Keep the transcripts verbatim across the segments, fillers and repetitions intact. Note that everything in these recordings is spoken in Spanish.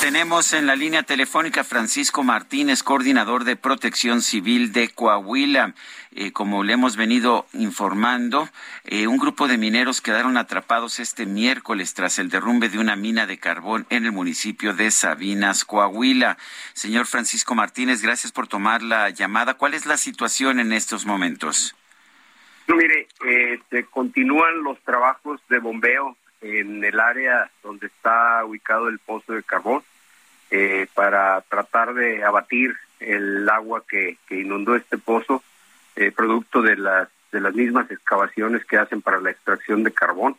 Tenemos en la línea telefónica Francisco Martínez, coordinador de Protección Civil de Coahuila. Eh, como le hemos venido informando, eh, un grupo de mineros quedaron atrapados este miércoles tras el derrumbe de una mina de carbón en el municipio de Sabinas, Coahuila. Señor Francisco Martínez, gracias por tomar la llamada. ¿Cuál es la situación en estos momentos? No, mire, eh, se continúan los trabajos de bombeo en el área donde está ubicado el pozo de carbón. Eh, para tratar de abatir el agua que, que inundó este pozo, eh, producto de las de las mismas excavaciones que hacen para la extracción de carbón.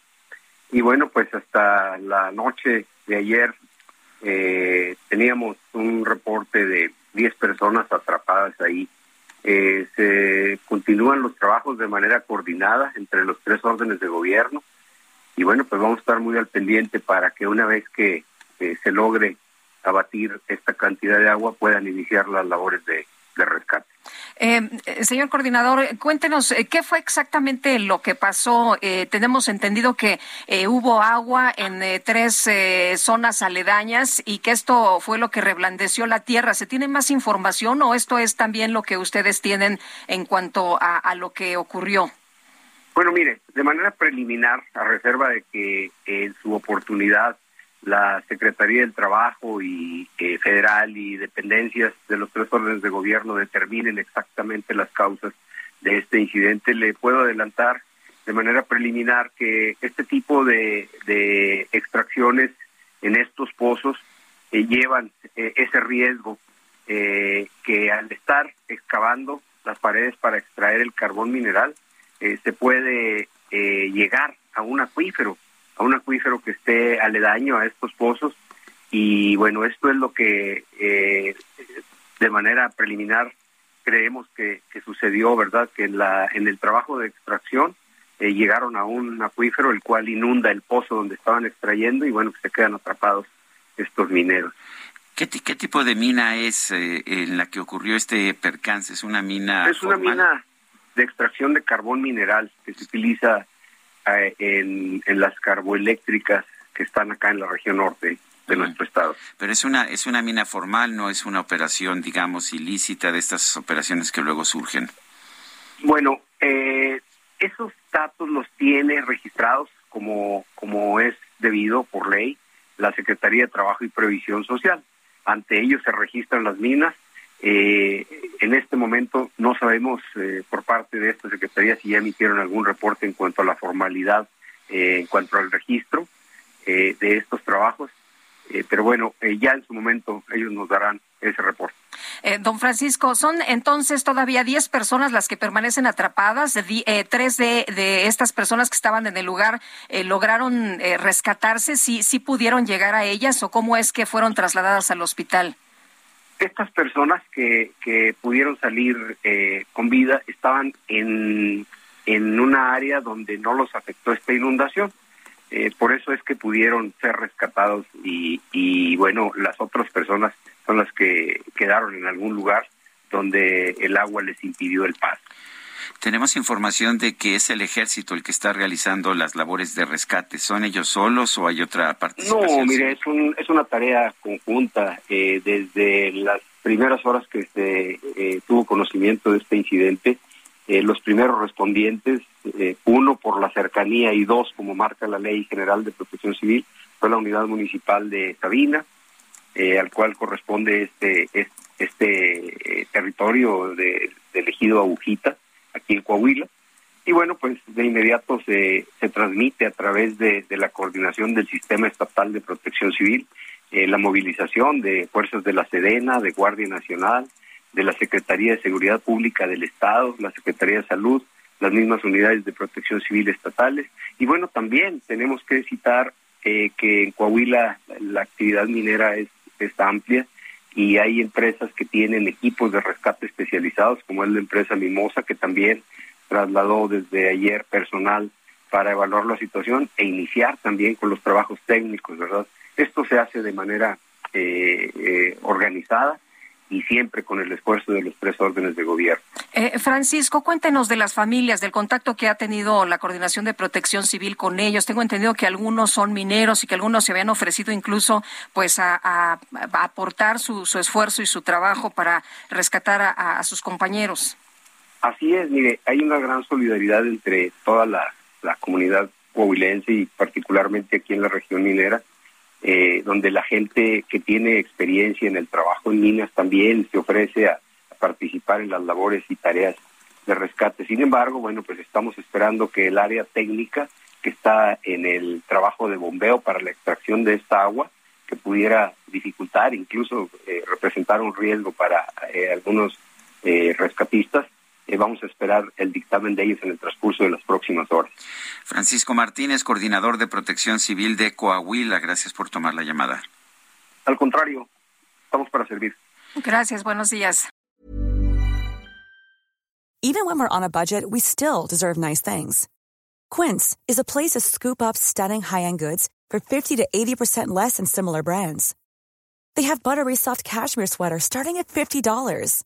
Y bueno, pues hasta la noche de ayer eh, teníamos un reporte de diez personas atrapadas ahí. Eh, se continúan los trabajos de manera coordinada entre los tres órdenes de gobierno. Y bueno, pues vamos a estar muy al pendiente para que una vez que eh, se logre abatir esta cantidad de agua, puedan iniciar las labores de, de rescate. Eh, señor coordinador, cuéntenos, ¿qué fue exactamente lo que pasó? Eh, tenemos entendido que eh, hubo agua en eh, tres eh, zonas aledañas y que esto fue lo que reblandeció la tierra. ¿Se tiene más información o esto es también lo que ustedes tienen en cuanto a, a lo que ocurrió? Bueno, mire, de manera preliminar, a reserva de que eh, en su oportunidad la Secretaría del Trabajo y eh, Federal y dependencias de los tres órdenes de gobierno determinen exactamente las causas de este incidente. Le puedo adelantar de manera preliminar que este tipo de, de extracciones en estos pozos eh, llevan eh, ese riesgo eh, que al estar excavando las paredes para extraer el carbón mineral, eh, se puede eh, llegar a un acuífero a un acuífero que esté aledaño a estos pozos. Y bueno, esto es lo que eh, de manera preliminar creemos que, que sucedió, ¿verdad? Que en, la, en el trabajo de extracción eh, llegaron a un acuífero, el cual inunda el pozo donde estaban extrayendo y bueno, se quedan atrapados estos mineros. ¿Qué, t- qué tipo de mina es eh, en la que ocurrió este percance? ¿Es una mina Es formal? Una mina de extracción de carbón mineral que se utiliza En, en las carboeléctricas que están acá en la región norte de nuestro estado. Pero es una es una mina formal, no es una operación, digamos, ilícita de estas operaciones que luego surgen. Bueno, eh, esos datos los tiene registrados como, como es debido por ley la Secretaría de Trabajo y Previsión Social. Ante ellos se registran las minas. Eh, en este momento no sabemos eh, por parte de esta Secretaría si ya emitieron algún reporte en cuanto a la formalidad, eh, en cuanto al registro eh, de estos trabajos, eh, pero bueno, eh, ya en su momento ellos nos darán ese reporte. Eh, don Francisco, son entonces todavía diez personas las que permanecen atrapadas. Eh, tres de, de estas personas que estaban en el lugar eh, lograron eh, rescatarse, ¿sí, sí pudieron llegar a ellas o cómo es que fueron trasladadas al hospital? Estas personas que, que pudieron salir eh, con vida estaban en, en una área donde no los afectó esta inundación. Eh, por eso es que pudieron ser rescatados y, y, bueno, las otras personas son las que quedaron en algún lugar donde el agua les impidió el paso. Tenemos información de que es el ejército el que está realizando las labores de rescate. ¿Son ellos solos o hay otra participación? No, mire, es, un, es una tarea conjunta. Eh, desde las primeras horas que se eh, tuvo conocimiento de este incidente, eh, los primeros respondientes, eh, uno por la cercanía y dos, como marca la Ley General de Protección Civil, fue la unidad municipal de Sabina, eh, al cual corresponde este, este, este eh, territorio de, de ejido Agujita, aquí en Coahuila, y bueno, pues de inmediato se, se transmite a través de, de la coordinación del Sistema Estatal de Protección Civil, eh, la movilización de fuerzas de la Sedena, de Guardia Nacional, de la Secretaría de Seguridad Pública del Estado, la Secretaría de Salud, las mismas unidades de protección civil estatales, y bueno, también tenemos que citar eh, que en Coahuila la actividad minera es, es amplia y hay empresas que tienen equipos de rescate especializados, como es la empresa Limosa, que también trasladó desde ayer personal para evaluar la situación e iniciar también con los trabajos técnicos, ¿verdad? Esto se hace de manera eh, eh, organizada y siempre con el esfuerzo de los tres órdenes de gobierno. Eh, Francisco, cuéntenos de las familias, del contacto que ha tenido la Coordinación de Protección Civil con ellos. Tengo entendido que algunos son mineros y que algunos se habían ofrecido incluso pues a, a, a aportar su, su esfuerzo y su trabajo para rescatar a, a sus compañeros. Así es, mire, hay una gran solidaridad entre toda la, la comunidad coahuilense y particularmente aquí en la región minera, eh, donde la gente que tiene experiencia en el trabajo en minas también se ofrece a, a participar en las labores y tareas de rescate. Sin embargo, bueno, pues estamos esperando que el área técnica que está en el trabajo de bombeo para la extracción de esta agua, que pudiera dificultar, incluso eh, representar un riesgo para eh, algunos eh, rescatistas, Eh, vamos a esperar el dictamen de ellos en el transcurso de las próximas horas. Francisco Martínez, coordinador de Protección Civil de Coahuila, gracias por tomar la llamada. Al contrario, estamos para servir. Gracias, buenos días. Even when we're on a budget, we still deserve nice things. Quince is a place to scoop up stunning high-end goods for fifty to eighty percent less than similar brands. They have buttery soft cashmere sweaters starting at fifty dollars.